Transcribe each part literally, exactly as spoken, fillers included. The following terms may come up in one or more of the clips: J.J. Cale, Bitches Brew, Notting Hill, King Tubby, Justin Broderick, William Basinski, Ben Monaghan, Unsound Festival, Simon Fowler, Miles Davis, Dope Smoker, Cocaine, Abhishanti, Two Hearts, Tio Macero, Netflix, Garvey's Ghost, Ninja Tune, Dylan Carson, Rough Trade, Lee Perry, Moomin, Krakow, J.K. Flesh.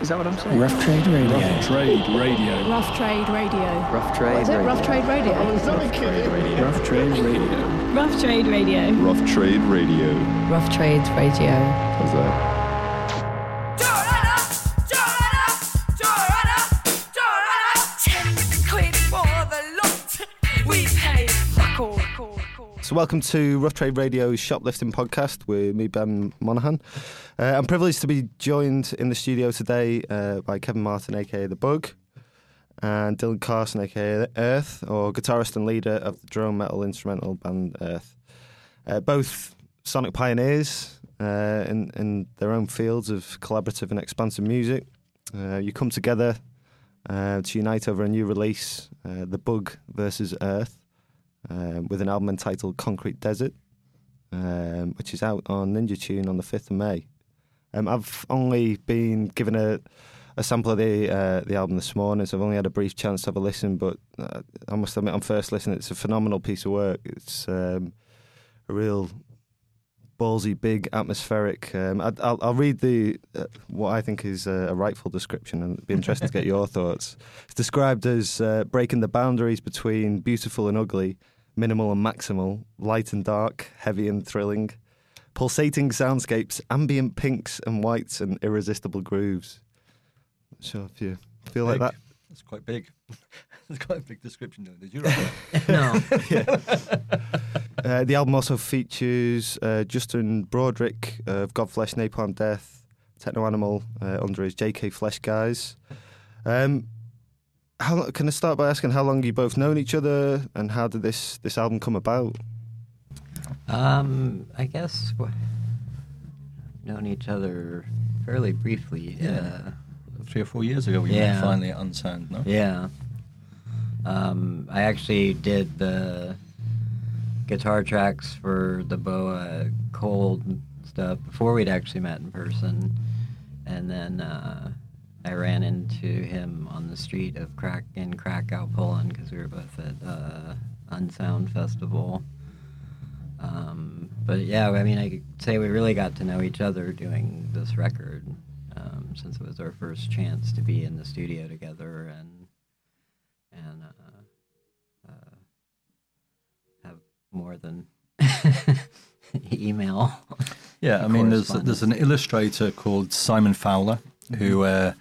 Is that what I'm saying? Rough Trade Radio. Rough Trade Radio. Rough Trade Radio. Rough Trade Radio. Is it Rough Trade Radio? Rough Trade Radio. Rough Trade Radio. Rough Trade Radio. Rough Trade Radio. How's that? So welcome to Rough Trade Radio's Shoplifting Podcast with me, Ben Monaghan. Uh, I'm privileged to be joined in the studio today uh, by Kevin Martin, a k a. The Bug, and Dylan Carson, a k a. Earth, or guitarist and leader of the drone metal instrumental band Earth. Uh, both sonic pioneers uh, in, in their own fields of collaborative and expansive music. Uh, you come together uh, to unite over a new release, uh, The Bug versus Earth. Um, with an album entitled Concrete Desert, um, which is out on Ninja Tune on the fifth of May. Um, I've only been given a, a sample of the uh, the album this morning, so I've only had a brief chance to have a listen, but uh, I must admit on first listen it's a phenomenal piece of work. It's um, a real ballsy, big, atmospheric. Um, I, I'll, I'll read the uh, what I think is a, a rightful description, and it'd be interesting to get your thoughts. It's described as uh, breaking the boundaries between beautiful and ugly, minimal and maximal, light and dark, heavy and thrilling, pulsating soundscapes, ambient pinks and whites, and irresistible grooves. Not sure if you feel big. Like that. That's quite big. That's quite a big description, though. Did you write that? No. Yeah. uh, the album also features uh, Justin Broderick of Godflesh, Napalm Death, Techno Animal, uh, under his J K. Flesh guys. Um, How, can I start by asking how long you both known each other, and how did this, this album come about? Um, I guess we've known each other fairly briefly. Yeah. Uh, Three or four years ago we yeah. met finally at Unsound, no? Yeah. Um, I actually did the guitar tracks for the Boa Cold stuff before we'd actually met in person, and then... Uh, I ran into him on the street of Krak- in Krakow, Poland, because we were both at uh, Unsound Festival. Um, but yeah, I mean, I could say we really got to know each other doing this record, um, since it was our first chance to be in the studio together and and uh, uh, have more than email. Yeah, I mean, there's there's an illustrator called Simon Fowler, who uh,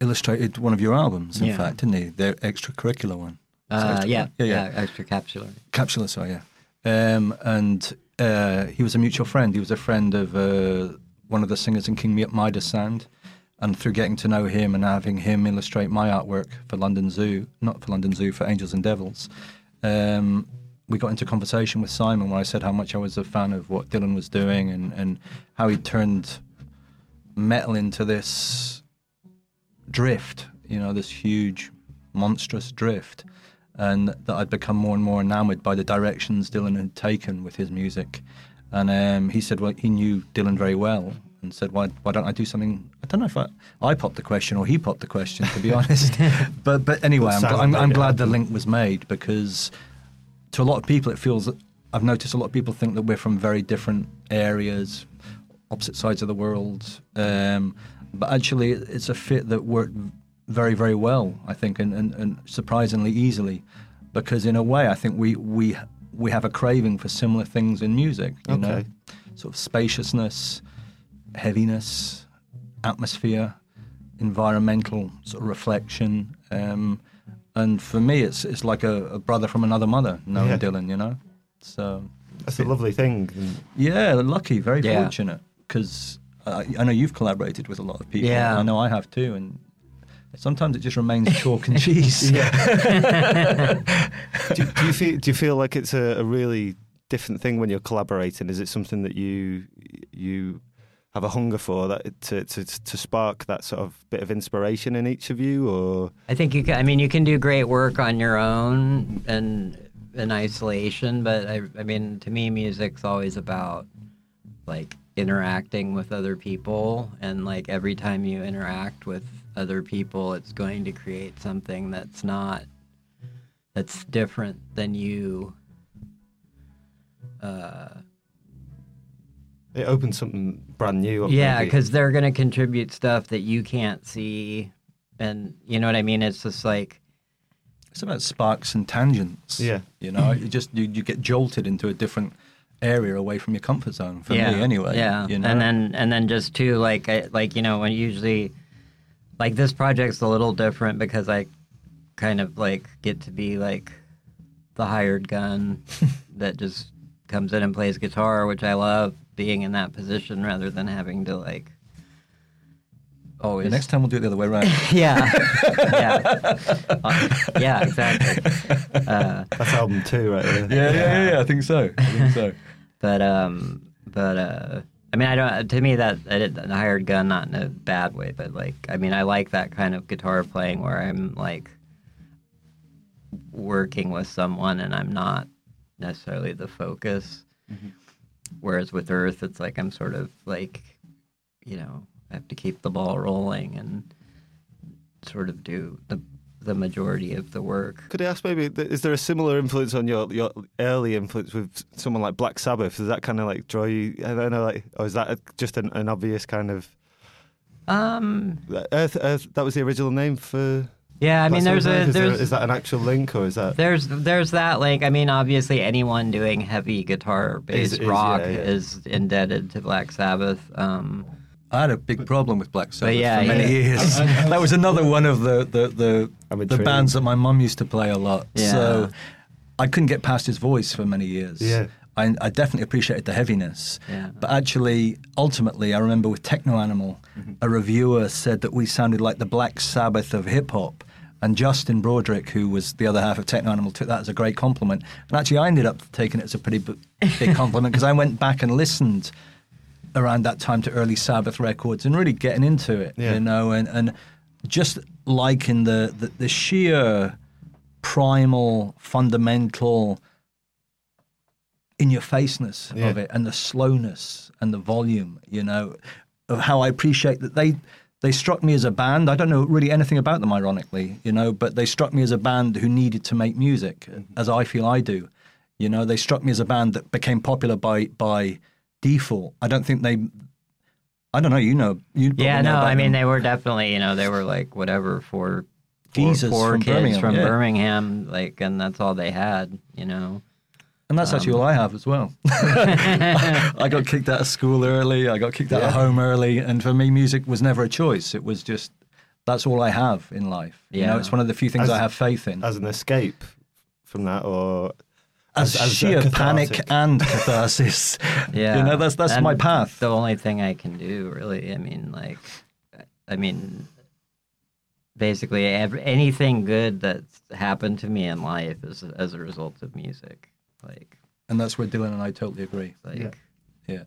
illustrated one of your albums, in yeah. fact, didn't he? The extracurricular one. Uh, extra- yeah, yeah, yeah, yeah, extracapsular. Capsular, sorry, yeah. Um, and uh, he was a mutual friend. He was a friend of uh, one of the singers in King Midas Sound. And through getting to know him and having him illustrate my artwork for London Zoo, not for London Zoo, for Angels and Devils, um, we got into conversation with Simon when I said how much I was a fan of what Dylan was doing and, and how he turned... metal into this drift, you know, this huge, monstrous drift, and that I'd become more and more enamored by the directions Dylan had taken with his music. And um, he said, well, he knew Dylan very well, and said, why why don't I do something? I don't know if I, I popped the question or he popped the question, to be honest. But but anyway, I'm, I'm, I'm glad the link was made, because to a lot of people it feels, I've noticed a lot of people think that we're from very different areas, opposite sides of the world, um, but actually it's a fit that worked very, very well, I think, and, and, and surprisingly easily, because in a way I think we we we have a craving for similar things in music, you okay. know, sort of spaciousness, heaviness, atmosphere, environmental sort of reflection, um, and for me it's it's like a, a brother from another mother, knowing yeah. Dylan, you know, so... That's a lovely thing. Yeah, lucky, very yeah. fortunate. Because I, I know you've collaborated with a lot of people. Yeah. I know I have too, and sometimes it just remains chalk and cheese. do, do you feel? Do you feel like it's a, a really different thing when you're collaborating? Is it something that you you have a hunger for, that to to, to spark that sort of bit of inspiration in each of you? Or I think you can. I mean, you can do great work on your own and in isolation, but I, I mean, to me, music's always about like interacting with other people, and like every time you interact with other people it's going to create something that's not that's different than you uh It opens something brand new up. Yeah, because they're going to contribute stuff that you can't see. And you know what I mean? It's just like... It's about sparks and tangents. Yeah. You know, you just you, you get jolted into a different area away from your comfort zone, for yeah. me anyway. Yeah, you know? and then and then just too, like, I, like you know, when usually... Like, this project's a little different because I kind of, like, get to be, like, the hired gun that just comes in and plays guitar, which I love being in that position rather than having to, like, always... The next time we'll do it the other way around. yeah. yeah. Uh, yeah, exactly. Uh, That's album two right there. Yeah, yeah, yeah, yeah, I think so. I think so. but, um, but, uh... I mean, I don't. To me, that I did, the hired gun, not in a bad way, but like, I mean, I like that kind of guitar playing where I'm like working with someone and I'm not necessarily the focus. Mm-hmm. Whereas with Earth, it's like I'm sort of like, you know, I have to keep the ball rolling and sort of do the the majority of the work. Could I ask, maybe, is there a similar influence on your your early influence with someone like Black Sabbath? Does that kind of like draw you? I don't know, like, or is that just an, an obvious kind of? Um, Earth, Earth. That was the original name for. Yeah, I mean, there's a is, there's, there, is that an actual link, or is that there's there's that link? I mean, obviously, anyone doing heavy guitar based rock yeah, yeah. is indebted to Black Sabbath. Um, I had a big problem with Black Sabbath yeah, for many yeah. years. I, I, I, that was another one of the the, the, the bands that my mum used to play a lot. Yeah. So I couldn't get past his voice for many years. Yeah. I, I definitely appreciated the heaviness. Yeah. But actually, ultimately, I remember with Techno Animal, mm-hmm. a reviewer said that we sounded like the Black Sabbath of hip-hop. And Justin Broderick, who was the other half of Techno Animal, took that as a great compliment. And actually, I ended up taking it as a pretty b- big compliment because I went back and listened around that time to early Sabbath records and really getting into it, yeah. you know, and, and just liking the, the, the sheer primal, fundamental in-your-faceness yeah. of it, and the slowness and the volume, you know, of how I appreciate that they they struck me as a band. I don't know really anything about them, ironically, you know, but they struck me as a band who needed to make music, mm-hmm. as I feel I do. You know, they struck me as a band that became popular by... by default. I don't think they. I don't know. You know. You yeah. No. Know I mean, them. They were definitely. You know, they were like whatever for four, four kids Birmingham, from yeah. Birmingham. Like, and that's all they had. You know. And that's um, actually all I have as well. I got kicked out of school early. I got kicked out yeah. of home early. And for me, music was never a choice. It was just that's all I have in life. Yeah. You know, it's one of the few things as, I have faith in. As an escape from that, or. As, as sheer panic and catharsis. yeah. You know, that's that's and my path. The only thing I can do, really. I mean, like, I mean, basically every, anything good that's happened to me in life is as a result of music. Like, and that's where Dylan and I totally agree. Like, yeah. yeah.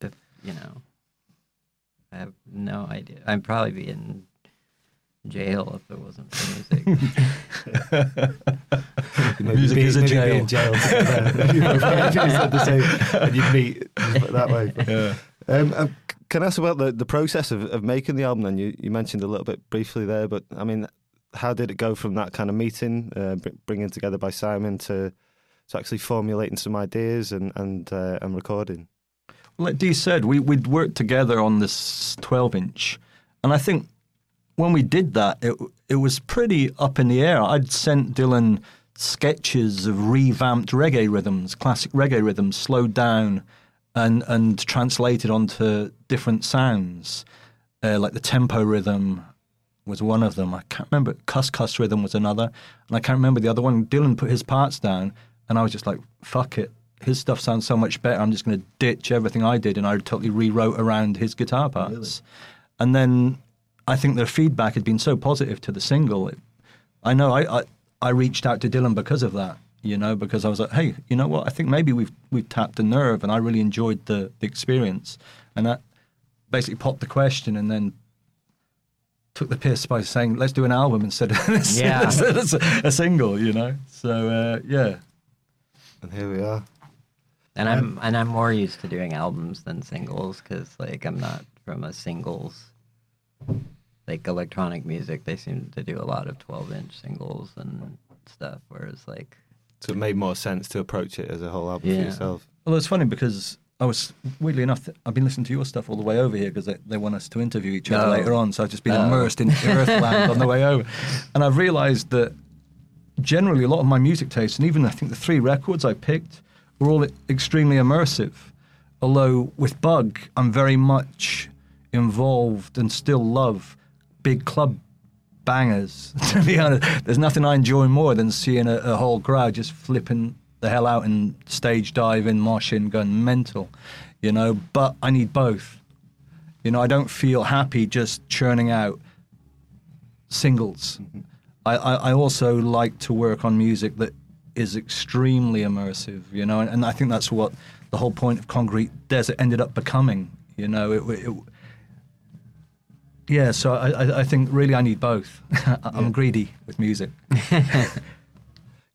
If, you know, I have no idea. I'd probably be in jail if it wasn't for music. Music be, is a jail. In jail you know, said the same, and you'd meet that way. Yeah. Um, um, can I ask about the, the process of, of making the album? And you, you mentioned a little bit briefly there, but I mean, how did it go from that kind of meeting, uh, bringing together by Simon, to to actually formulating some ideas and and uh, and recording? Well, like Dee said, we we'd worked together on this twelve inch, and I think when we did that, it it was pretty up in the air. I'd sent Dylan sketches of revamped reggae rhythms, classic reggae rhythms, slowed down and and translated onto different sounds. Uh, like the tempo rhythm was one of them. I can't remember. Cuss Cuss rhythm was another. And I can't remember the other one. Dylan put his parts down and I was just like, fuck it. His stuff sounds so much better. I'm just going to ditch everything I did. And I totally rewrote around his guitar parts. Really? And then I think their feedback had been so positive to the single. It, I know I... I I reached out to Dylan because of that, you know, because I was like, hey, you know what? I think maybe we've we've tapped a nerve, and I really enjoyed the, the experience. And that basically popped the question and then took the piss by saying, let's do an album instead of a, yeah. instead of a single, you know? So, uh, yeah. And here we are. And I'm, and I'm more used to doing albums than singles because, like, I'm not from a singles... Like electronic music, they seem to do a lot of twelve inch singles and stuff, whereas like... So it made more sense to approach it as a whole album yeah. for yourself. Well, it's funny because I was, weirdly enough, I've been listening to your stuff all the way over here because they, they want us to interview each other no. later on. So I've just been oh. immersed in Earthland on the way over. And I've realised that generally a lot of my music tastes, and even I think the three records I picked, were all extremely immersive. Although with Bug, I'm very much involved and still love big club bangers, to be honest. There's nothing I enjoy more than seeing a, a whole crowd just flipping the hell out and stage diving, moshing, going mental, you know, but I need both. You know, I don't feel happy just churning out singles. Mm-hmm. I, I, I also like to work on music that is extremely immersive, you know, and, and I think that's what the whole point of Concrete Desert ended up becoming, you know. It, it, yeah, so I, I think really I need both. I'm yeah. greedy with music.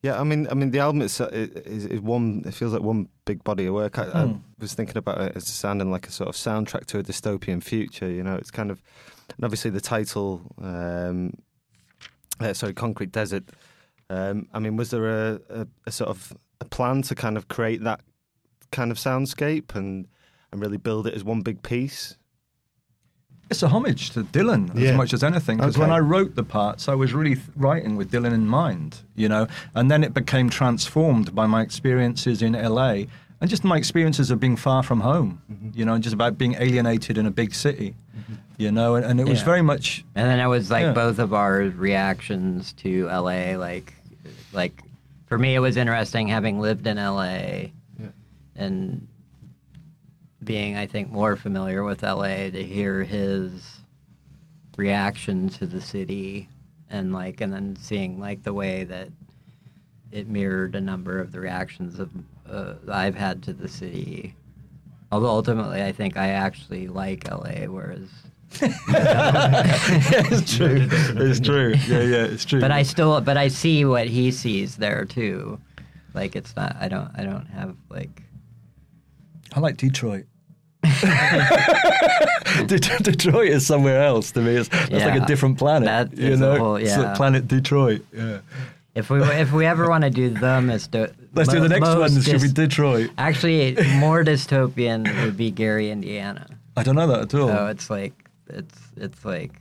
Yeah, I mean, I mean, the album is, is is one. It feels like one big body of work. I, mm. I was thinking about it as sounding like a sort of soundtrack to a dystopian future. You know, it's kind of, and obviously the title, um, uh, sorry, Concrete Desert. Um, I mean, was there a, a, a sort of a plan to kind of create that kind of soundscape and and really build it as one big piece? It's a homage to Dylan yeah. as much as anything, because okay. when I wrote the parts, I was really th- writing with Dylan in mind, you know, and then it became transformed by my experiences in L A and just my experiences of being far from home, mm-hmm. you know, and just about being alienated in a big city, mm-hmm. you know, and, and it yeah. was very much... And then it was like yeah. both of our reactions to L A, like, like for me it was interesting having lived in L A yeah. and... being, I think, more familiar with L A to hear his reaction to the city, and like, and then seeing like the way that it mirrored a number of the reactions of uh, I've had to the city. Although ultimately, I think I actually like L A, whereas yeah, it's true, it's true, yeah, yeah, it's true. But I still, but I see what he sees there too. Like, it's not, I don't, I don't have like. I like Detroit. Detroit is somewhere else to me. It's that's yeah, like a different planet, that you know. Whole, yeah. It's like planet Detroit. Yeah. If we if we ever want to do the most, let's do the next one. This should be Detroit. Actually, more dystopian would be Gary, Indiana. I don't know that at all. So it's like it's it's like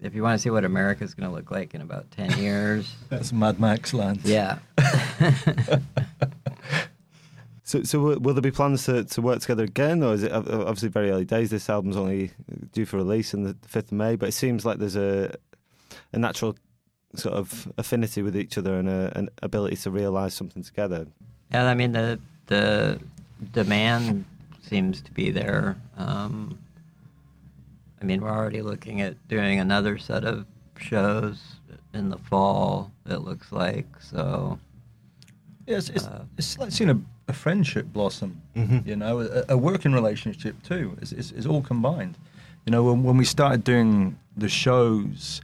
if you want to see what America's going to look like in about ten years, that's Mad Max land. Yeah. So, so will there be plans to, to work together again, or is it obviously very early days? This album's only due for release on the fifth of May, but it seems like there's a a natural sort of affinity with each other and a, an ability to realise something together. Yeah, I mean, the the demand seems to be there. Um, I mean, we're already looking at doing another set of shows in the fall, it looks like, so... Yeah, it's, it's, uh, it's like seeing a, a friendship blossom, mm-hmm. you know, a, a working relationship too. It's, it's, it's all combined. You know, when, when we started doing the shows,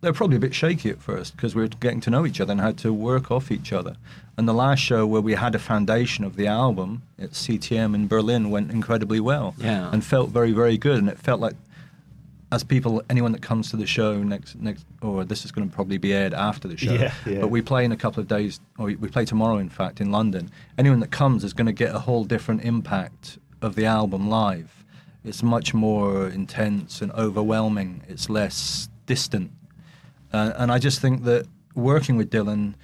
they were probably a bit shaky at first because we were getting to know each other and how to work off each other. And the last show where we had a foundation of the album at C T M in Berlin went incredibly well yeah. and felt very, very good. And it felt like as people, anyone that comes to the show next, next, or this is going to probably be aired after the show. Yeah, yeah. But we play in a couple of days, or we play tomorrow, in fact, in London. Anyone that comes is going to get a whole different impact of the album live. It's much more intense and overwhelming. It's less distant. Uh, and I just think that working with Dylan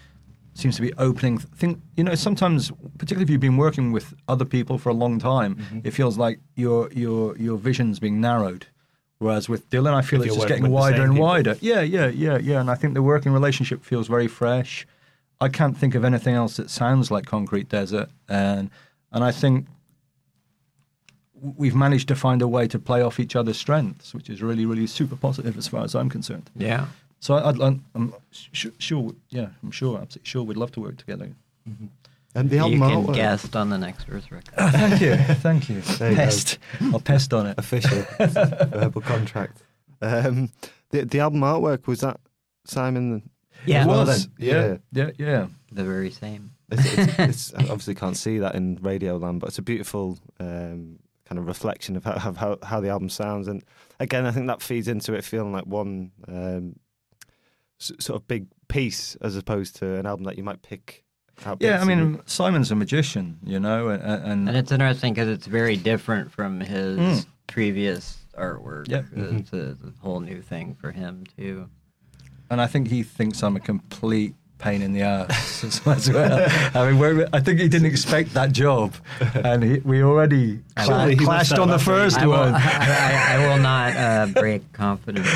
seems to be opening. Think you know, sometimes, particularly if you've been working with other people for a long time, mm-hmm. it feels like your your your vision's being narrowed. Whereas with Dylan, I feel it's just getting wider and wider. Yeah, yeah, yeah, yeah. And I think the working relationship feels very fresh. I can't think of anything else that sounds like Concrete Desert. And and I think we've managed to find a way to play off each other's strengths, which is really, really super positive as far as I'm concerned. Yeah. So I'd, I'm, I'm sh- sure, yeah, I'm sure, absolutely sure we'd love to work together. Mm-hmm. And the album you can artwork. Guest on the next Earth record. Oh, thank you, thank you. you pest, I'll pest on it. Official, verbal contract. Um, the the album artwork, was that Simon? Yeah, it was. Yeah. yeah, yeah, yeah. The very same. It's, it's, it's, I obviously can't see that in radio land, but it's a beautiful um, kind of reflection of how, how how the album sounds. And again, I think that feeds into it feeling like one um, s- sort of big piece, as opposed to an album that you might pick. Yeah, I mean, it. Simon's a magician, you know, and and, and it's interesting because it's very different from his mm. previous artwork. Yep. It's, mm-hmm. a, it's a whole new thing for him too. And I think he thinks I'm a complete pain in the ass as well. I mean, we're, I think he didn't expect that job, and he, we already cla- clashed on the first I one. Will, I, I will not uh, break confidence.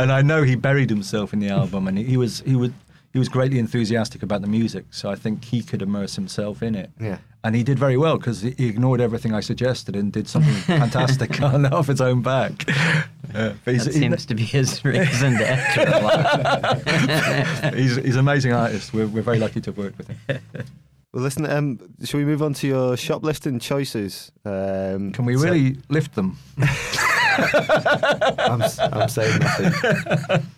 And I know he buried himself in the album, and he, he was he was he was greatly enthusiastic about the music. So I think he could immerse himself in it. Yeah. And he did very well because he ignored everything I suggested and did something fantastic on off his own back. Uh, that he's, seems he, to be his reason to enter a lot. he's, he's an amazing artist. We're, we're very lucky to have worked with him. Well, listen, um, shall we move on to your shoplifting choices? Um, Can we so, really lift them? I'm, I'm saying nothing.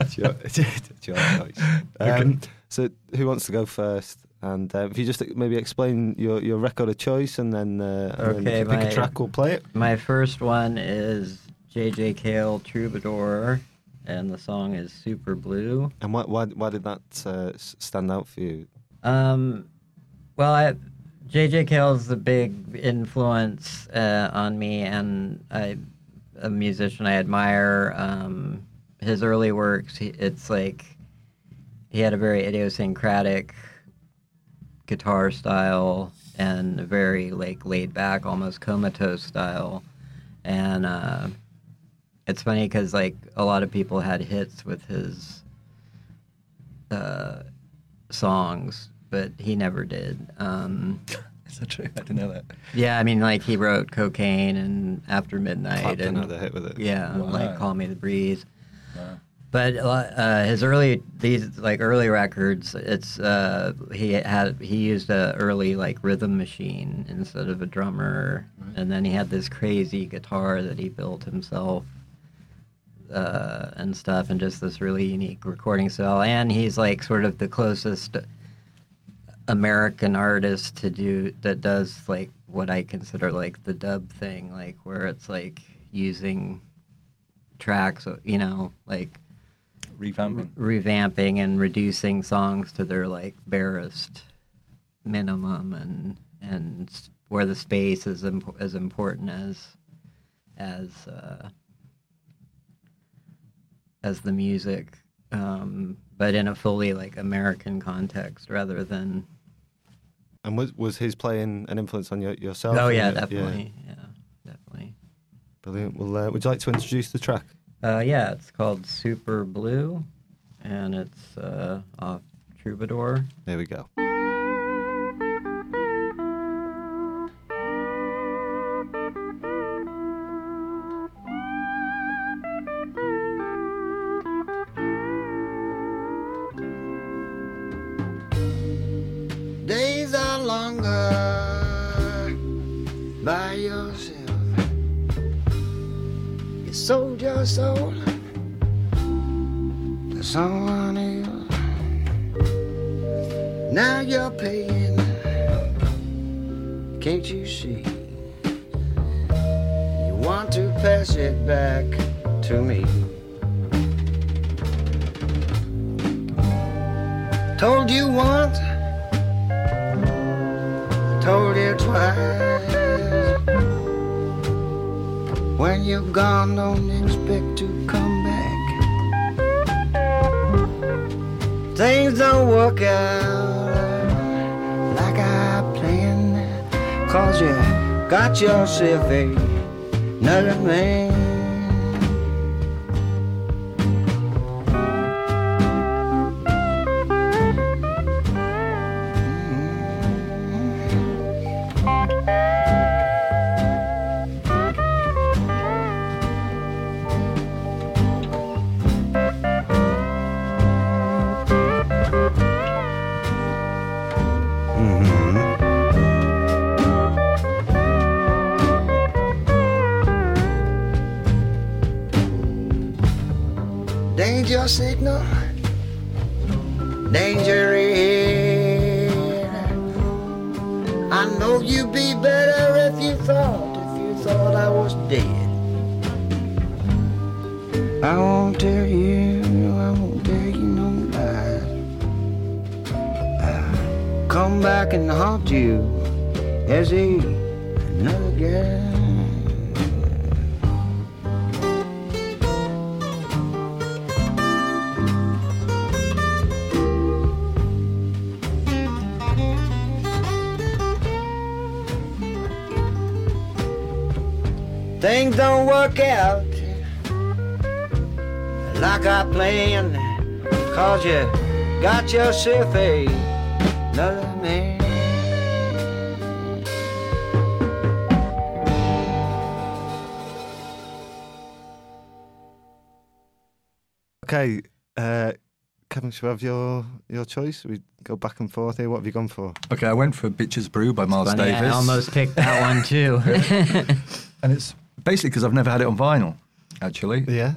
It's your, it's your choice. Um, so who wants to go first? And uh, if you just maybe explain your, your record of choice and then, uh, and okay, then if you pick my, a track, we'll play it. My first one is J J. Cale, Troubadour, and the song is Super Blue. And why why, why did that uh, stand out for you? Um, well, I, J J. Cale's a big influence uh, on me, and I, a musician I admire. Um, his early works, he, it's like he had a very idiosyncratic guitar style and a very like laid back, almost comatose style, and uh, it's funny because like a lot of people had hits with his uh, songs, but he never did. Um, Is that true? I didn't know that. Yeah, I mean, like he wrote "Cocaine" and "After Midnight" Clapped and another hit with it. Yeah, wow. Like "Call Me the Breeze." Wow. But uh, his early these like early records, it's uh, he had he used a early like rhythm machine instead of a drummer, right. And then he had this crazy guitar that he built himself uh, and stuff, and just this really unique recording style. And he's like sort of the closest American artist to do that does like what I consider like the dub thing, like where it's like using tracks, you know, like. Revamping. Revamping and reducing songs to their like barest minimum, and and where the space is imp- as important as as uh, as the music, um, but in a fully like American context rather than. And was was his playing an influence on your, yourself? Oh yeah, definitely. Yeah. yeah, definitely. Brilliant. Well, uh, would you like to introduce the track? Uh, yeah, it's called Super Blue, and it's uh, off Troubadour. There we go. Days are longer by yourself. Sold your soul to someone else. Now you're paying. Can't you see? You want to pass it back to me. Told you once, told you twice. When you're gone, don't expect to come back. Things don't work out like I planned, 'cause you got yourself another man. Signal, danger ahead. I know you'd be better if you thought, if you thought I was dead. I won't tell you, I won't tell you no lies. back and haunt you as a another guy. Things don't work out like I planned, 'cause you got yourself a another man. Okay, uh, Kevin, should we have your, your choice? We go back and forth here. What have you gone for? Okay, I went for Bitches Brew by Miles Davis. I almost picked that one too. And it's basically because I've never had it on vinyl, actually. Yeah.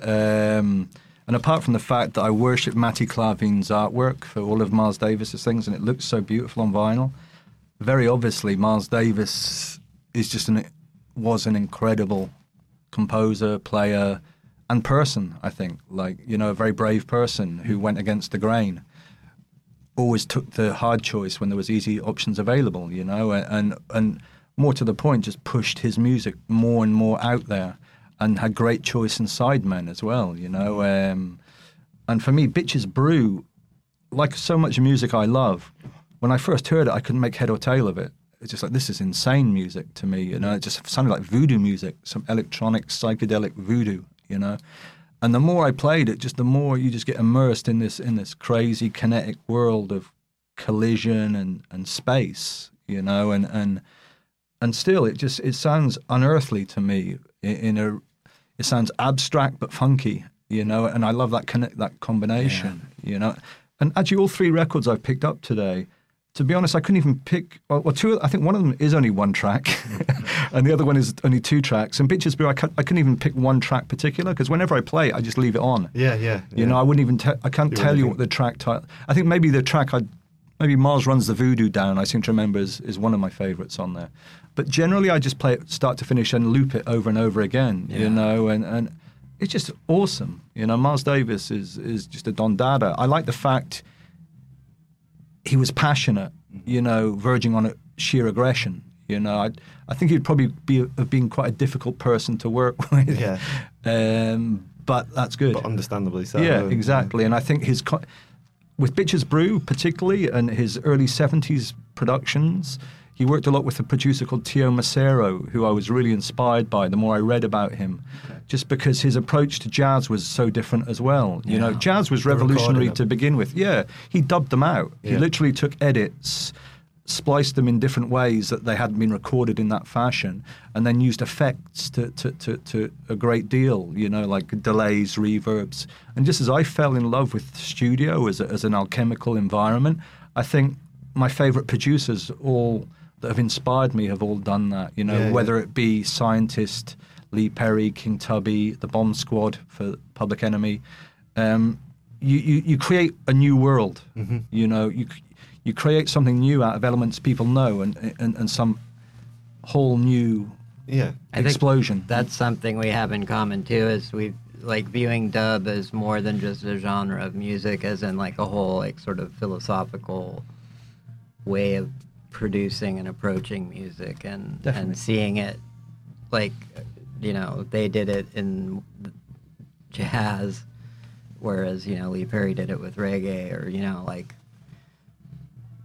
Um, and apart from the fact that I worship Matty Clavin's artwork for all of Miles Davis's things, and it looks so beautiful on vinyl, very obviously Miles Davis is just an was an incredible composer, player, and person, I think. Like, you know, a very brave person who went against the grain. Always took the hard choice when there was easy options available, you know, and and more to the point, just pushed his music more and more out there. And had great choice in sidemen as well, you know. Um, and for me, Bitches Brew, like so much music I love, when I first heard it, I couldn't make head or tail of it. It's just like, this is insane music to me, you know. It just sounded like voodoo music, some electronic, psychedelic voodoo, you know. And the more I played it, just the more you just get immersed in this in this crazy kinetic world of collision and, and space, you know. And, and and still, it just it sounds unearthly to me. In a It sounds abstract but funky, you know, and I love that connect, that combination, yeah. You know. And actually all three records I've picked up today, to be honest, I couldn't even pick, well, well two, I think one of them is only one track and the other one is only two tracks. And Bitches Brew, I, I couldn't even pick one track particular because whenever I play it, I just leave it on. Yeah, yeah. You yeah. know, I wouldn't even, te- I can't you tell you what the track title, I think maybe the track, I maybe Miles Runs the Voodoo Down, I seem to remember is, is one of my favourites on there. But generally, I just play it start to finish and loop it over and over again, yeah. you know, and, and it's just awesome. You know, Miles Davis is is just a Don Dada. I like the fact he was passionate, you know, verging on a sheer aggression, you know. I I think he'd probably be have been quite a difficult person to work with, yeah. um, but that's good. But understandably so. Yeah, exactly. And I think his co- with Bitches Brew particularly and his early seventies productions, he worked a lot with a producer called Tio Macero, who I was really inspired by the more I read about him, okay. just because his approach to jazz was so different as well. You yeah. know, jazz was revolutionary to begin with. Yeah, he dubbed them out. Yeah. He literally took edits, spliced them in different ways that they hadn't been recorded in that fashion, and then used effects to, to, to, to a great deal, you know, like delays, reverbs. And just as I fell in love with studio as, a, as an alchemical environment, I think my favorite producers all... that have inspired me have all done that, you know, yeah, whether yeah. it be Scientist, Lee Perry, King Tubby, The Bomb Squad for Public Enemy. Um, you, you, you create a new world, mm-hmm. you know, you you create something new out of elements people know and, and, and some whole new yeah. explosion. That's something we have in common too, is we've like viewing dub as more than just a genre of music, as in like a whole like sort of philosophical way of producing and approaching music and Definitely. and seeing it like, you know, they did it in jazz, whereas, you know, Lee Perry did it with reggae, or, you know, like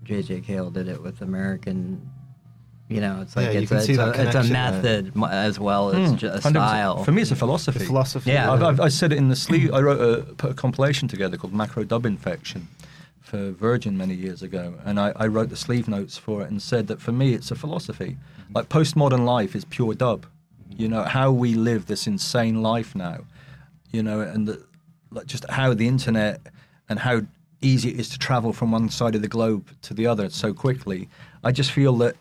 J J. Cale did it with American, you know, it's like yeah, it's, a, it's, a, it's a method there. As well as mm, just a style. For me, it's a philosophy. The philosophy. Yeah. I've, I've, I said it in the sleeve. I wrote a, put a compilation together called Macro Dub Infection for Virgin many years ago, and I, I wrote the sleeve notes for it and said that for me it's a philosophy. Like postmodern life is pure dub, you know, how we live this insane life now, you know, and the, like just how the internet and how easy it is to travel from one side of the globe to the other so quickly. I just feel that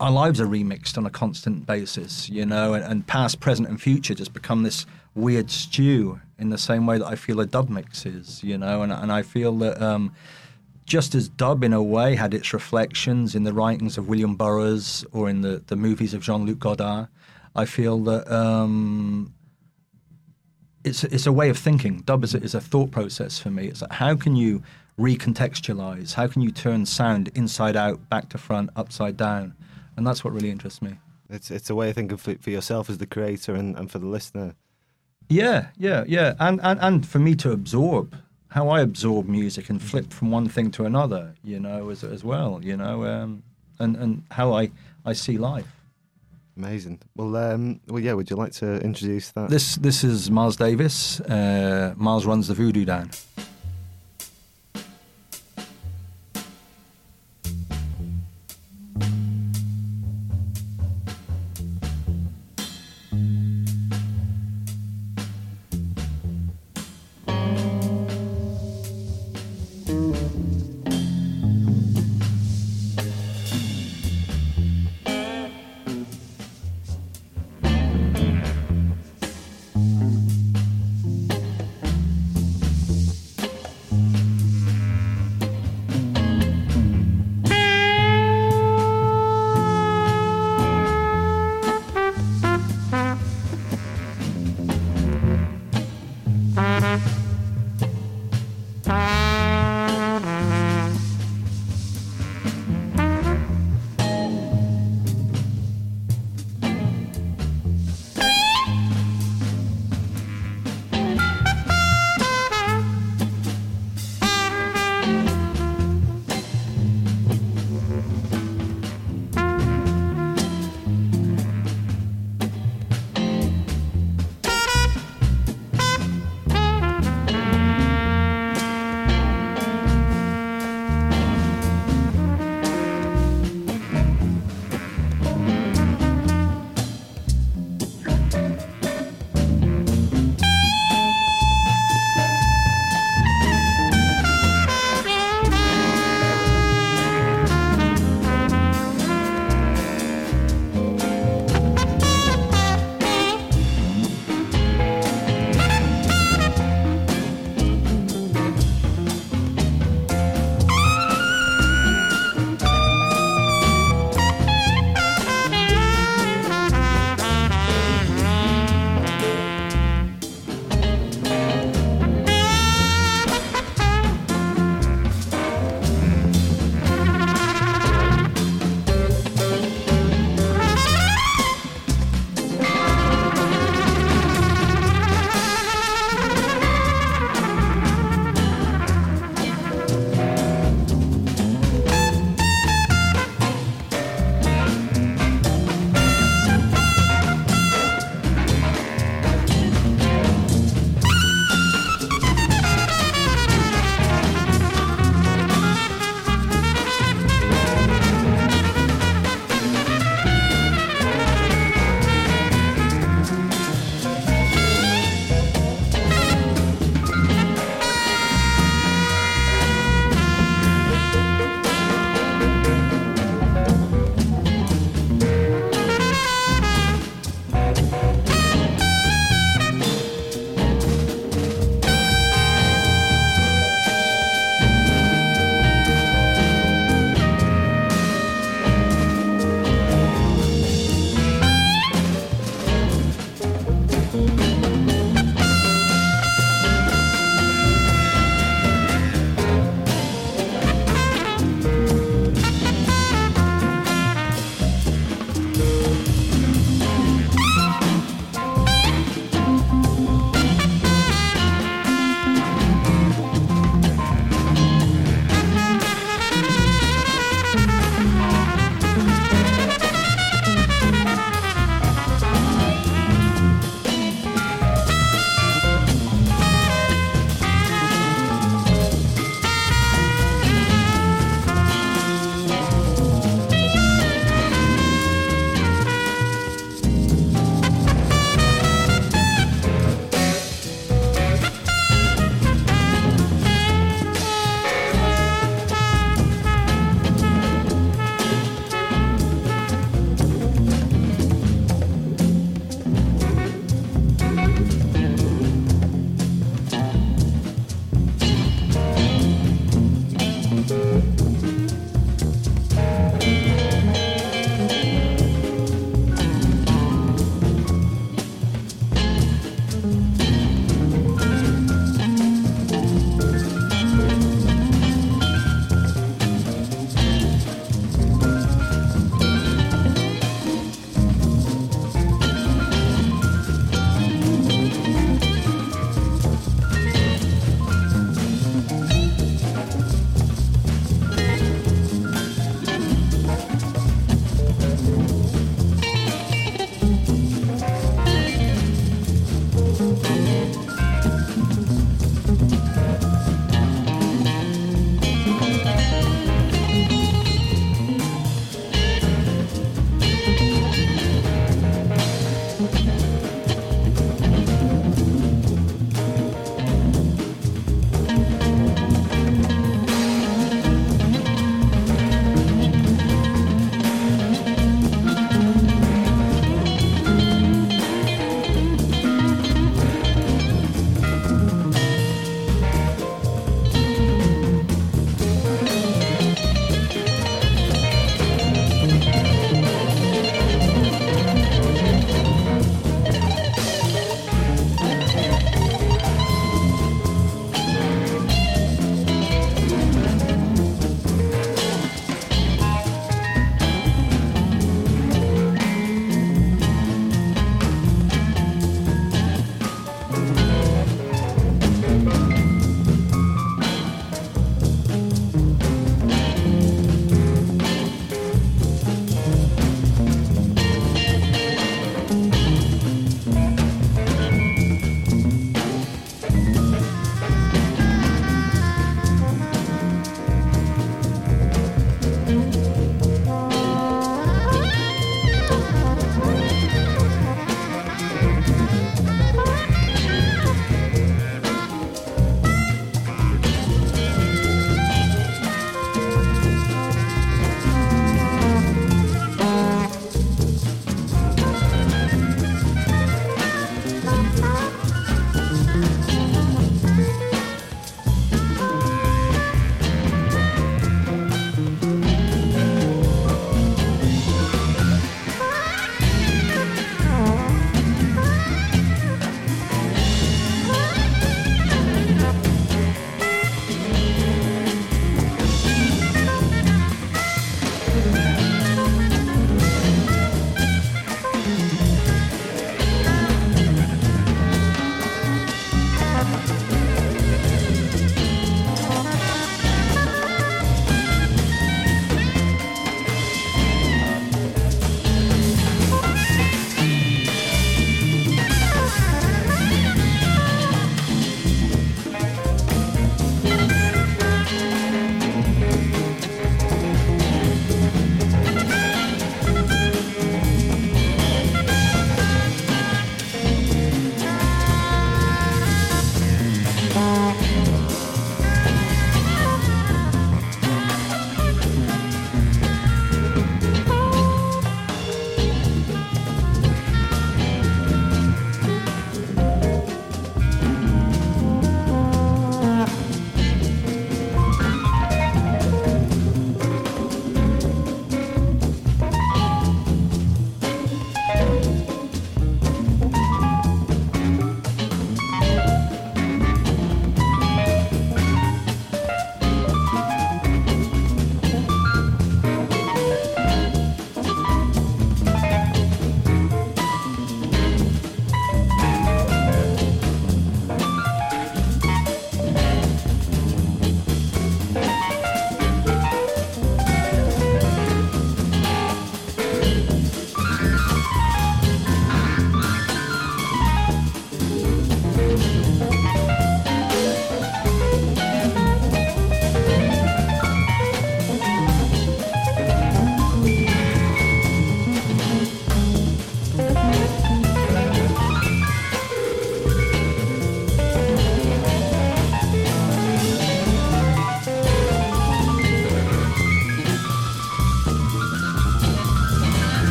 our lives are remixed on a constant basis, you know, and, and past, present and future just become this weird stew in the same way that I feel a dub mix is, you know, and and I feel that um, just as dub in a way had its reflections in the writings of William Burroughs or in the, the movies of Jean-Luc Godard, I feel that um, it's it's a way of thinking. Dub is a, is a thought process for me. It's like, how can you recontextualize? How can you turn sound inside out, back to front, upside down? And that's what really interests me. It's it's a way of thinking for, for yourself as the creator and, and for the listener. Yeah, yeah, yeah. And, and and for me to absorb, how I absorb music and flip from one thing to another, you know, as as well, you know, um, and, and how I, I see life. Amazing. Well, um, well, yeah, would you like to introduce that? This, this is Miles Davis. Uh, Miles runs the Voodoo Down.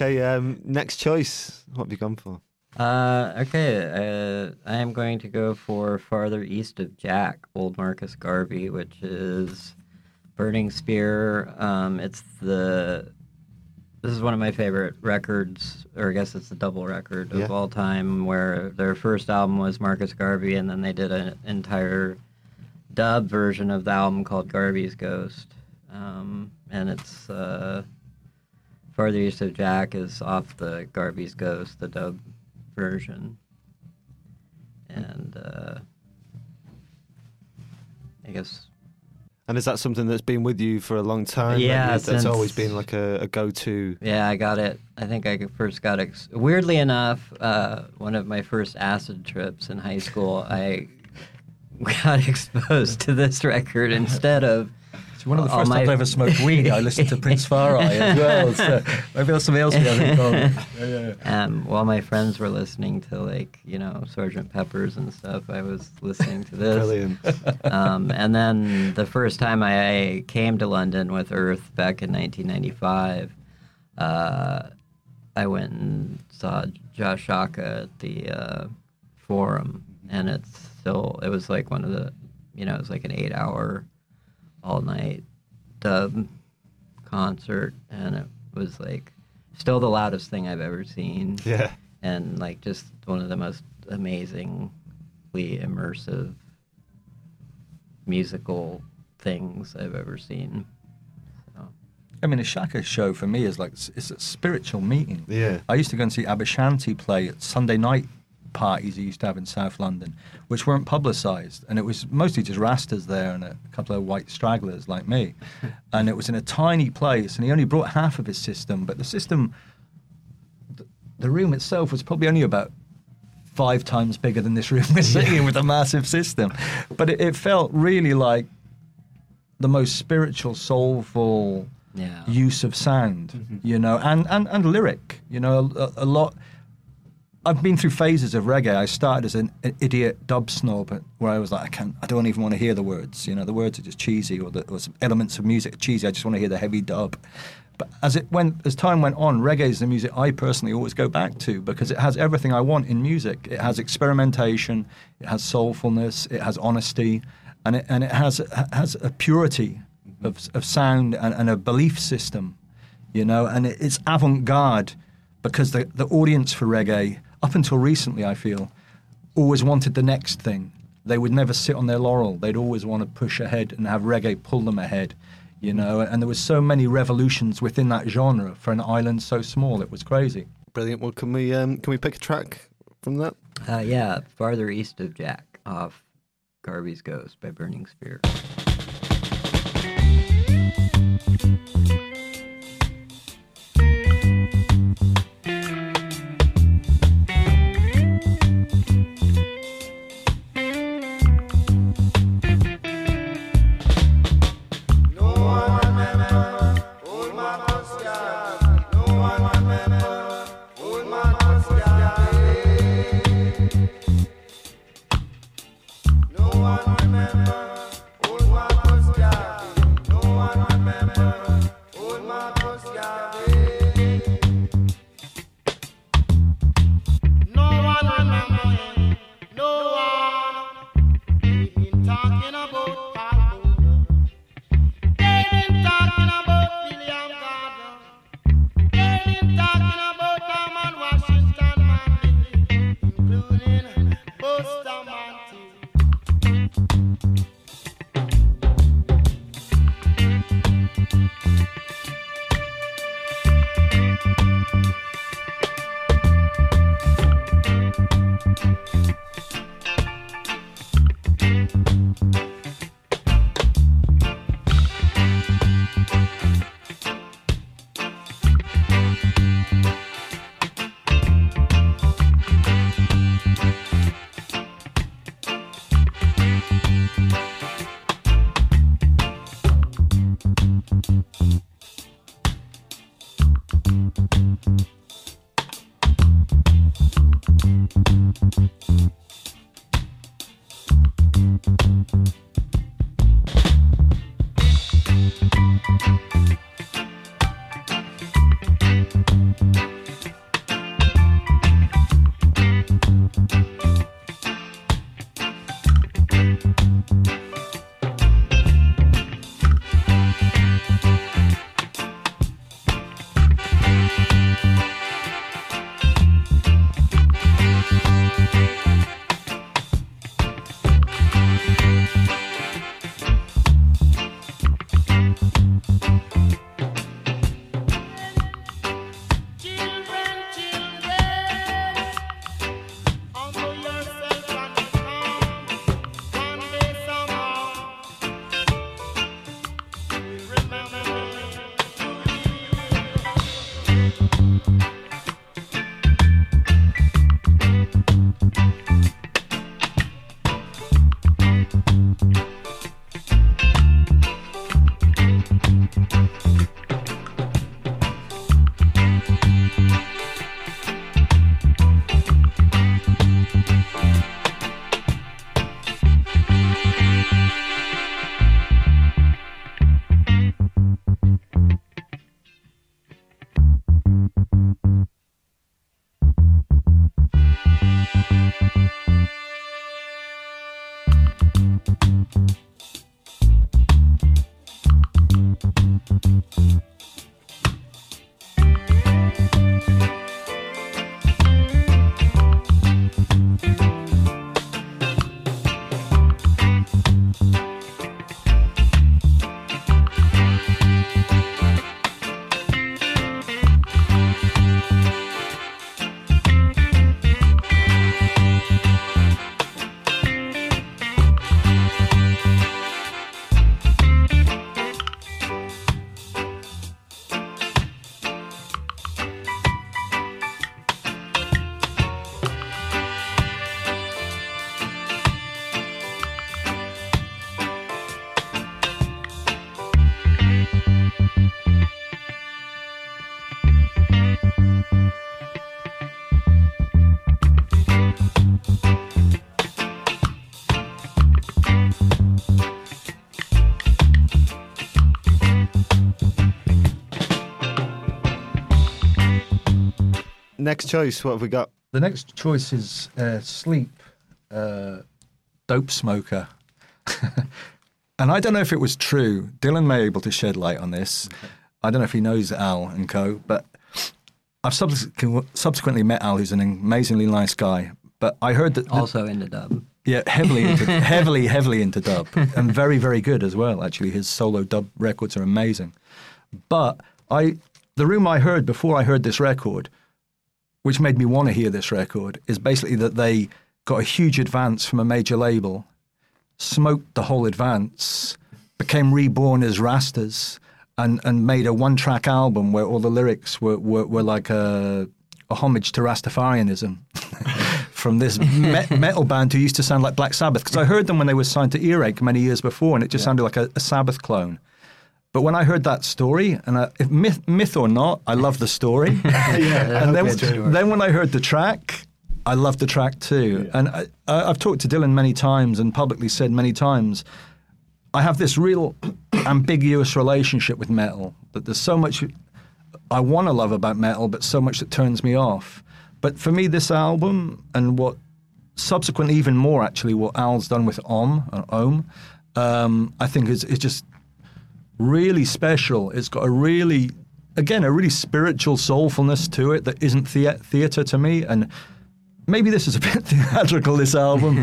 Okay, um, next choice. What have you gone for? Uh, okay, uh, I am going to go for Farther East of Jack, old Marcus Garvey, which is Burning Spear. Um, it's the... This is one of my favorite records, or I guess it's the double record of yeah. all time, where their first album was Marcus Garvey, and then they did an entire dub version of the album called Garvey's Ghost. Um, and it's... Uh, Farther East of Jack is off the Garvey's Ghost, the dub version. And uh, I guess... And is that something that's been with you for a long time? Yeah. That's since, always been like a, a go-to? Yeah, I got it. I think I first got it. Ex- Weirdly enough, uh, one of my first acid trips in high school, I got exposed to this record instead of One of the oh, first times I ever smoked weed, I listened to Prince Farai as well. So maybe there's something else we haven't done. Yeah, yeah, yeah. Um, while my friends were listening to, like, you know, Sergeant Peppers and stuff, I was listening to this. Brilliant. Um, and then the first time I came to London with Earth back in nineteen ninety-five, uh, I went and saw Josh Shaka at the uh, Forum, and it's still, it was like one of the, you know, it was like an eight-hour all-night dub concert, and it was like still the loudest thing I've ever seen. Yeah, and like just one of the most amazingly immersive musical things I've ever seen. So. I mean, a Shaka show for me is like it's a spiritual meeting. Yeah, I used to go and see Abhishanti play at Sunday night parties he used to have in South London, which weren't publicised, and it was mostly just Rastas there and a couple of white stragglers like me, and it was in a tiny place, and he only brought half of his system, but the system, the room itself was probably only about five times bigger than this room we're sitting in with a massive system, but it, it felt really like the most spiritual, soulful yeah. use of sound, mm-hmm. you know, and, and, and lyric, you know, a, a lot... I've been through phases of reggae. I started as an idiot dub snob, where I was like, I can't, I don't even want to hear the words. You know, the words are just cheesy, or the or some elements of music are cheesy. I just want to hear the heavy dub. But as it went, as time went on, reggae is the music I personally always go back to because it has everything I want in music. It has experimentation, it has soulfulness, it has honesty, and it and it has has a purity of of sound and, and a belief system, you know. And it, it's avant-garde because the the audience for reggae, up until recently, I feel, always wanted the next thing. They would never sit on their laurel. They'd always want to push ahead and have reggae pull them ahead, you know? And there was so many revolutions within that genre for an island so small. It was crazy. Brilliant. Well, can we um, can we pick a track from that? Uh, yeah, Farther East of Jack off Garvey's Ghost by Burning Spear. We'll be right back. Next choice, what have we got? The next choice is uh, Sleep, uh, Dope Smoker. And I don't know if it was true. Dylan may be able to shed light on this. Okay. I don't know if he knows Al and co, but I've sub- subsequently met Al, who's an amazingly nice guy. But I heard that... The, also in the dub. Yeah, heavily, into, heavily, heavily into dub. And very, very good as well, actually. His solo dub records are amazing. But I, the room I heard before I heard this record... which made me want to hear this record, is basically that they got a huge advance from a major label, smoked the whole advance, became reborn as Rastas, and, and made a one-track album where all the lyrics were, were, were like a, a homage to Rastafarianism from this me- metal band who used to sound like Black Sabbath. Because I heard them when they were signed to Earache many years before, and it just yeah. sounded like a, a Sabbath clone. But when I heard that story, and I, if myth, myth or not, I love the story. yeah, and then, then when I heard the track, I loved the track too. Yeah. And I, I've talked to Dylan many times and publicly said many times, I have this real ambiguous relationship with metal, that there's so much I want to love about metal, but so much that turns me off. But for me, this album, and what subsequently even more actually, what Al's done with Om, or Om, um, I think is, is just... really special. It's got a really, again, a really spiritual soulfulness to it that isn't the- theatre to me. And maybe this is a bit theatrical, this album,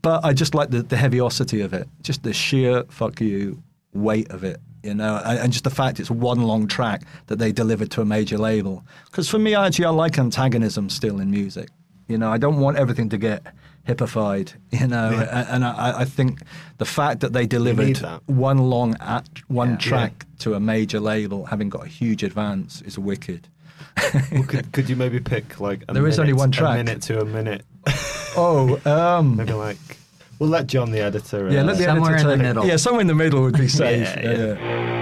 but I just like the, the heaviosity of it. Just the sheer, fuck you, weight of it, you know, and, and just the fact it's one long track that they delivered to a major label. Because for me, actually, I like antagonism still in music. You know, I don't want everything to get hippified, you know, yeah. and, and I, I think the fact that they delivered that. one long, at, one yeah, track yeah. to a major label, having got a huge advance, is wicked. Well, could, could you maybe pick like a there minute, is only one track, a minute to a minute? Oh, um, maybe like we'll let John the editor. Uh, yeah, let the somewhere editor in the middle. Yeah, somewhere in the middle would be safe. yeah, yeah. Yeah, yeah.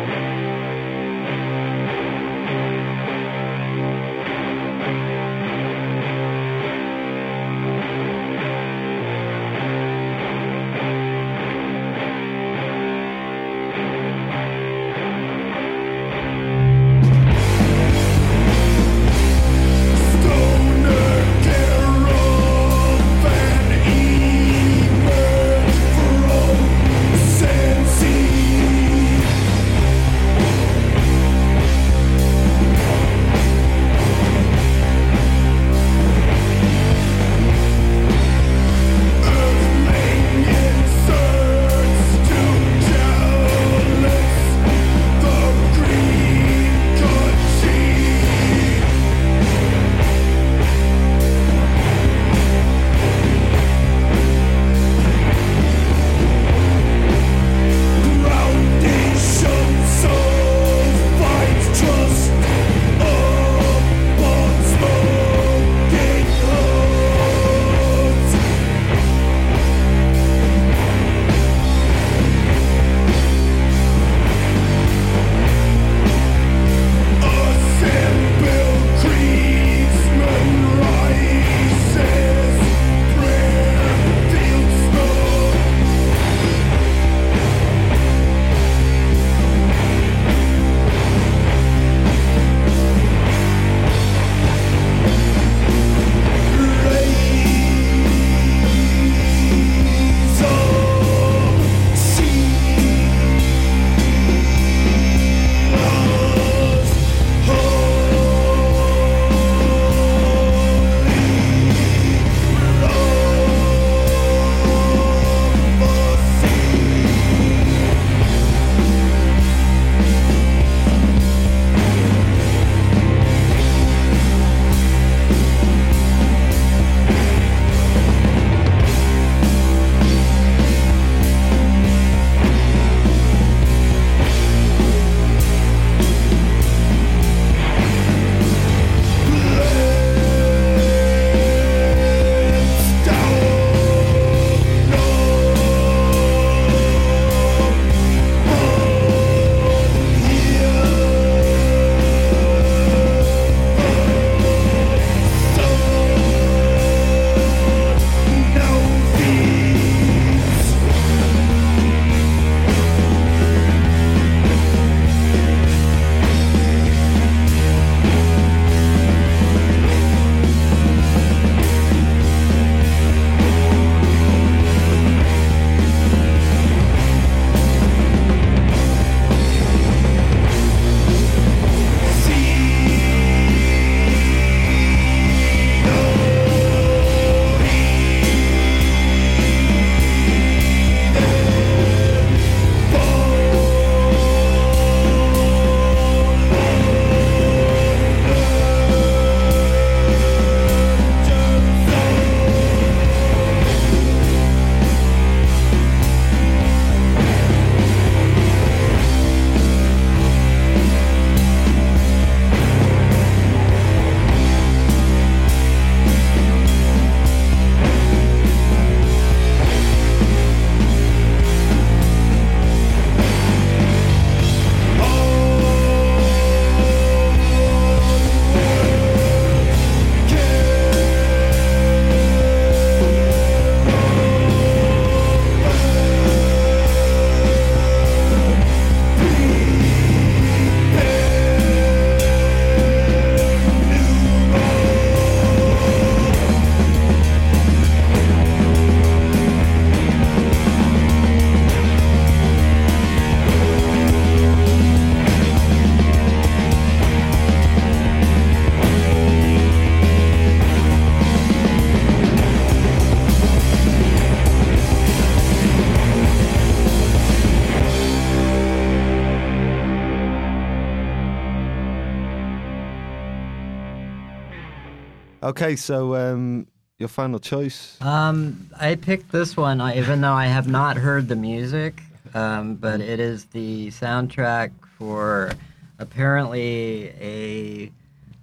Okay, so um, your final choice. Um, I picked this one, even though I have not heard the music, um, but it is the soundtrack for apparently a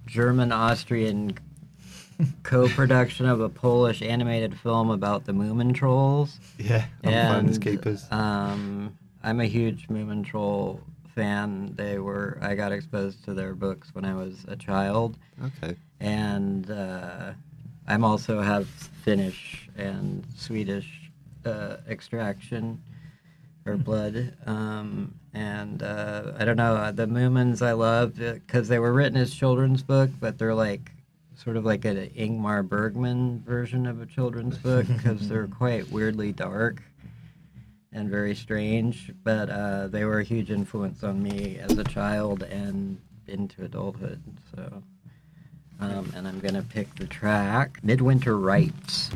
German-Austrian co-production of a Polish animated film about the Moomin trolls. Yeah, I'm finding keepers. Um, I'm a huge Moomin troll fan. They were I got exposed to their books when I was a child. Okay. And uh, I'm also have Finnish and Swedish uh, extraction or blood. Um, and uh, I don't know, the Moomins I loved because they were written as children's book, but they're like sort of like an Ingmar Bergman version of a children's book because they're quite weirdly dark and very strange, but uh, they were a huge influence on me as a child and into adulthood. So, um, and I'm going to pick the track, Midwinter Rites.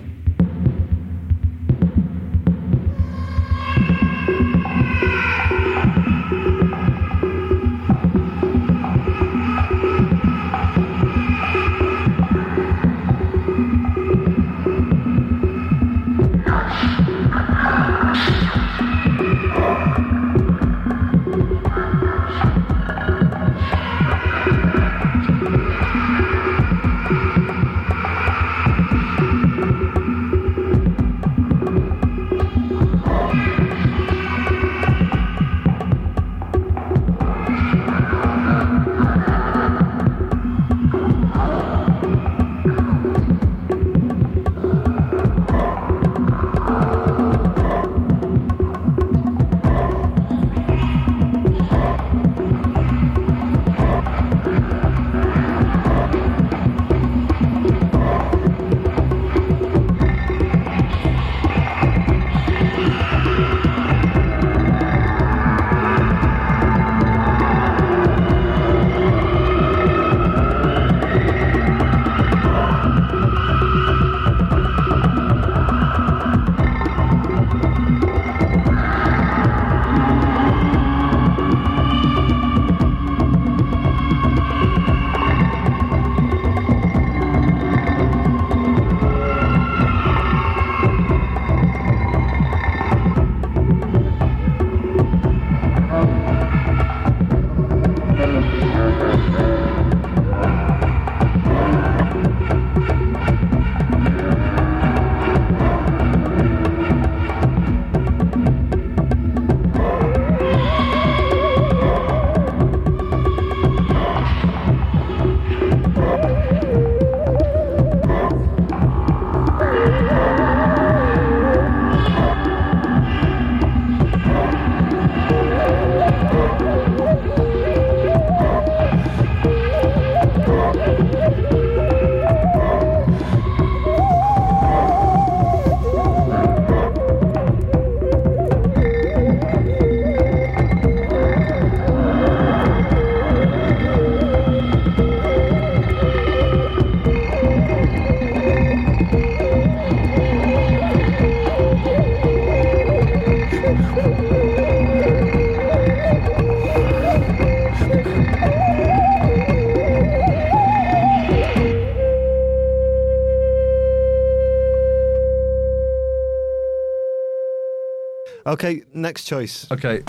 Okay, next choice. Okay.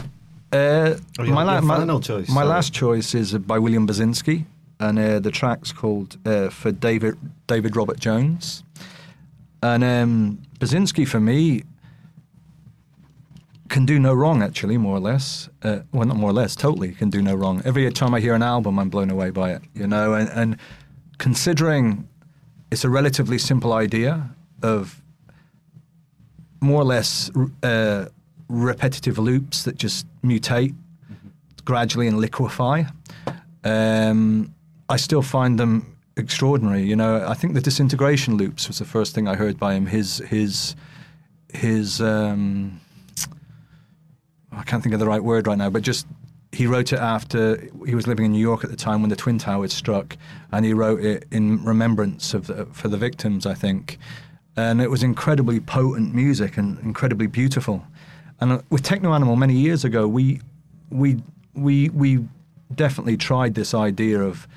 Uh, oh, yeah, my la- final my, choice. My sorry. last choice is by William Basinski, and uh, the track's called uh, For David David Robert Jones. And um, Basinski, for me, can do no wrong, actually, more or less. Uh, well, not more or less, totally can do no wrong. Every time I hear an album, I'm blown away by it, you know? And, and considering it's a relatively simple idea of more or less... Uh, repetitive loops that just mutate mm-hmm. gradually and liquefy. Um, I still find them extraordinary. You know, I think the disintegration loops was the first thing I heard by him. His his his um, I can't think of the right word right now, but just he wrote it after he was living in New York at the time when the Twin Towers struck, and he wrote it in remembrance of the, for the victims, I think. And it was incredibly potent music and incredibly beautiful. And with Techno Animal many years ago, we we we we definitely tried this idea of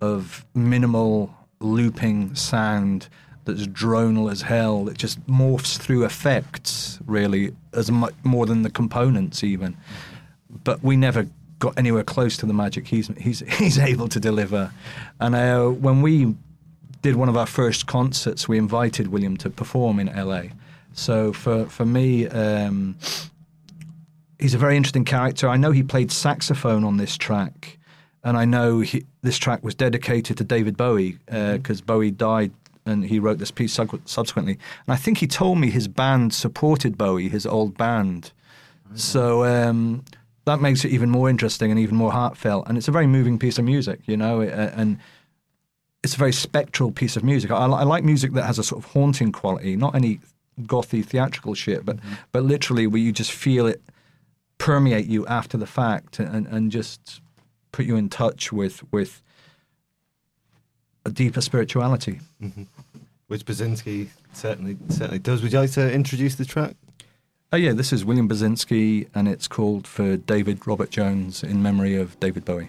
of minimal looping sound that's dronal as hell. It just morphs through effects, really, as much more than the components even. But we never got anywhere close to the magic he's he's he's able to deliver. And uh, when we did one of our first concerts, we invited William to perform in L A. So for for me, um, he's a very interesting character. I know he played saxophone on this track, and I know he, this track was dedicated to David Bowie because uh, Bowie died and he wrote this piece subsequently. And I think he told me his band supported Bowie, his old band. Okay. So um, that makes it even more interesting and even more heartfelt. And it's a very moving piece of music, you know, and it's a very spectral piece of music. I, I like music that has a sort of haunting quality, not any gothy theatrical shit, but mm-hmm. but literally where you just feel it permeate you after the fact and, and just put you in touch with with a deeper spirituality. Mm-hmm. Which Basinski certainly certainly does. Would you like to introduce the track? Oh yeah, this is William Basinski and it's called For David Robert Jones in memory of David Bowie.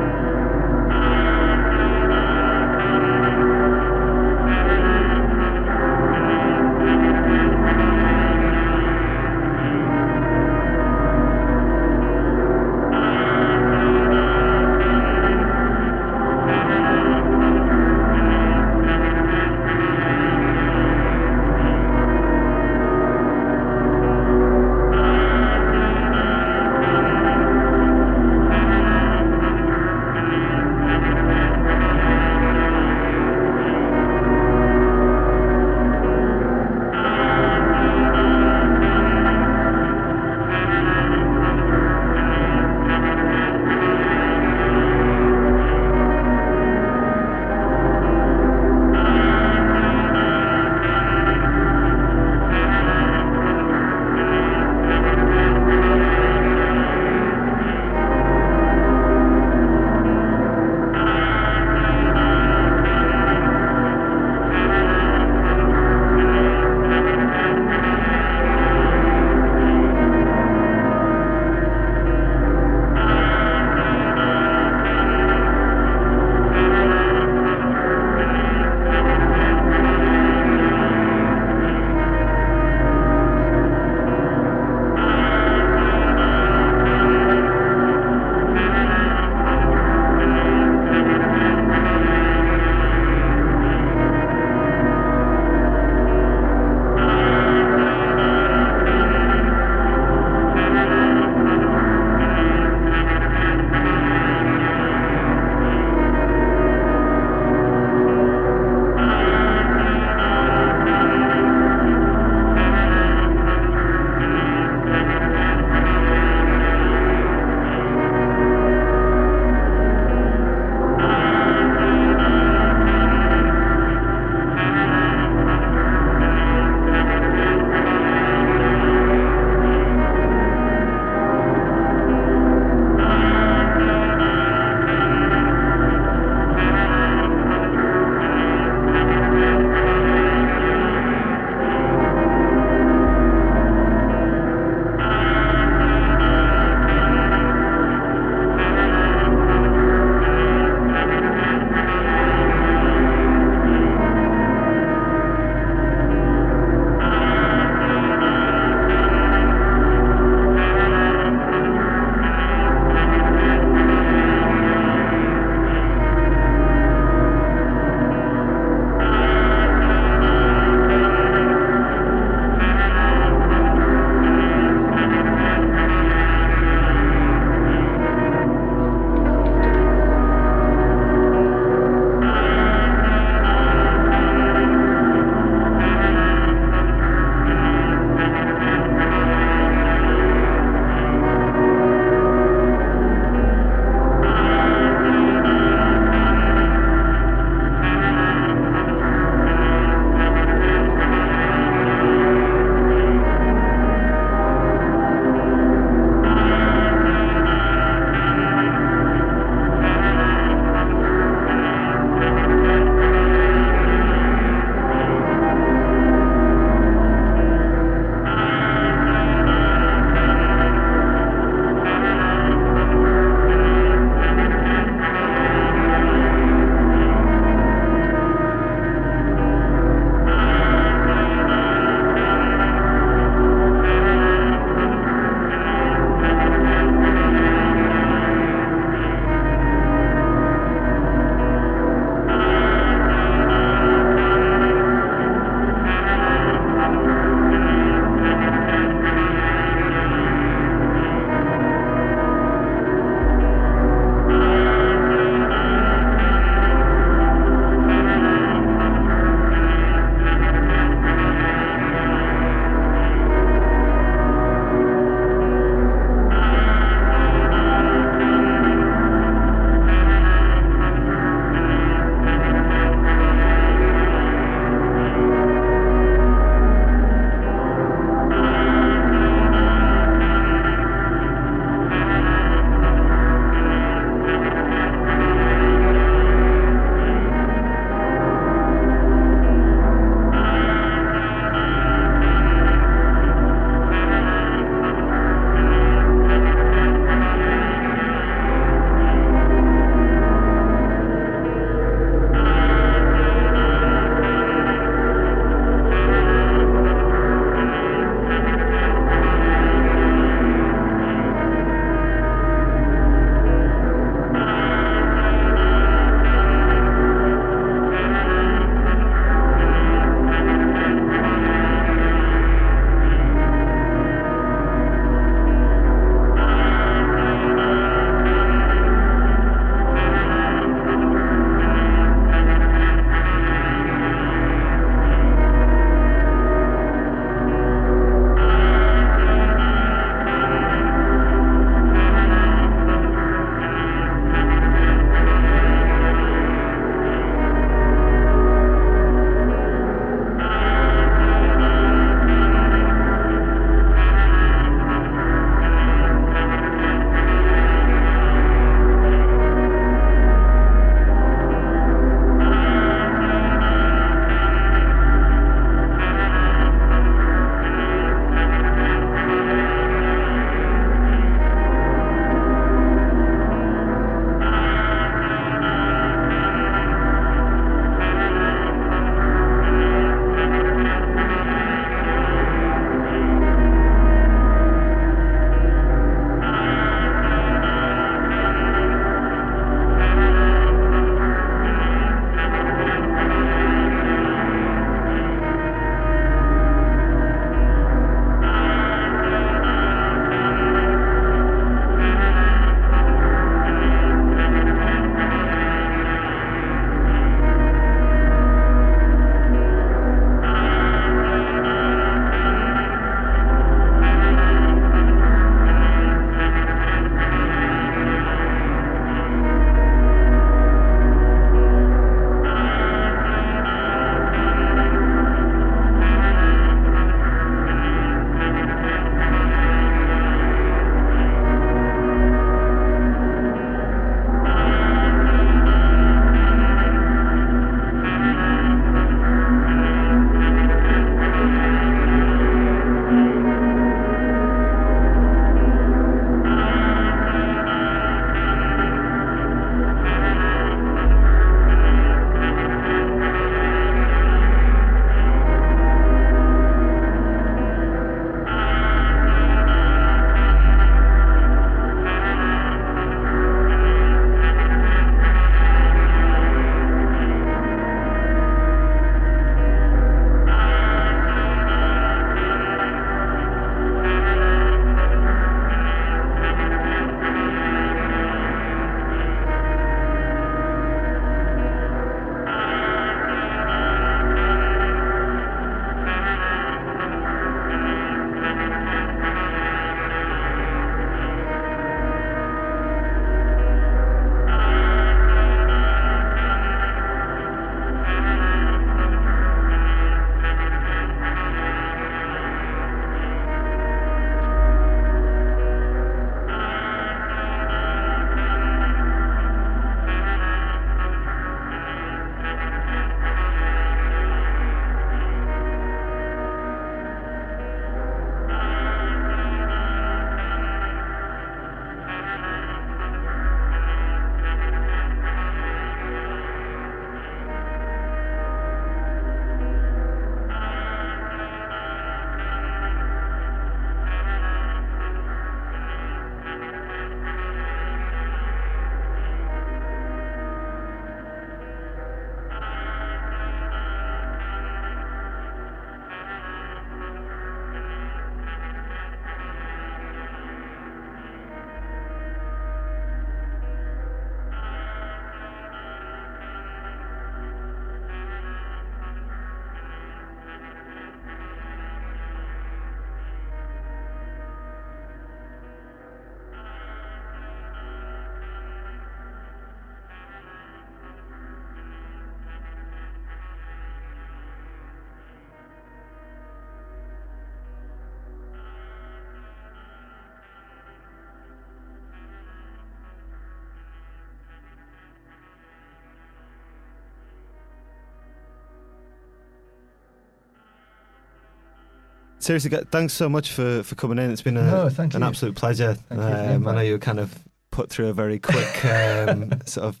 seriously, thanks so much for, for coming in. It's been a, no, thank an you. absolute pleasure. Thank um, you I know you were kind of put through a very quick um, sort of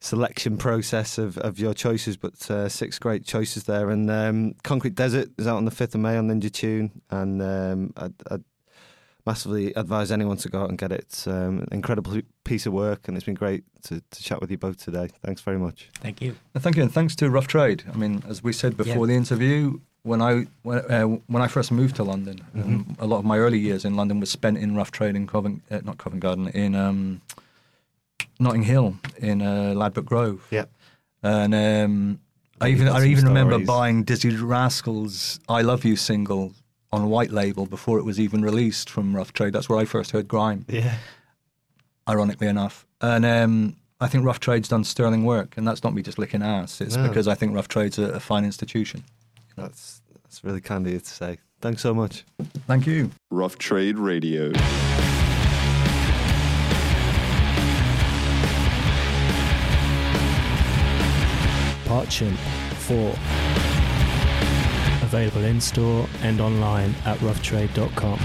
selection process of, of your choices, but uh, six great choices there. And um, Concrete Desert is out on the fifth of May on Ninja Tune, and um, I'd, I'd massively advise anyone to go out and get it. It's um, an incredible piece of work, and it's been great to, to chat with you both today. Thanks very much. Thank you. Thank you, and thanks to Rough Trade. I mean, as we said before yeah. the interview, when I when, uh, when I first moved to London, mm-hmm. um, a lot of my early years in London was spent in Rough Trade in Covent, uh, not Covent Garden, in... Um, Notting Hill in uh, Ladbroke Grove. Yeah. And um, I even I even stories. remember buying Dizzy Rascal's I Love You single on white label before it was even released from Rough Trade. That's where I first heard grime. Yeah. Ironically enough. And um, I think Rough Trade's done sterling work, and that's not me just licking ass. It's no. because I think Rough Trade's a, a fine institution. That's, that's really kind of you to say. Thanks so much. Thank you. Rough Trade Radio. Archimp four. Available in store and online at rough trade dot com.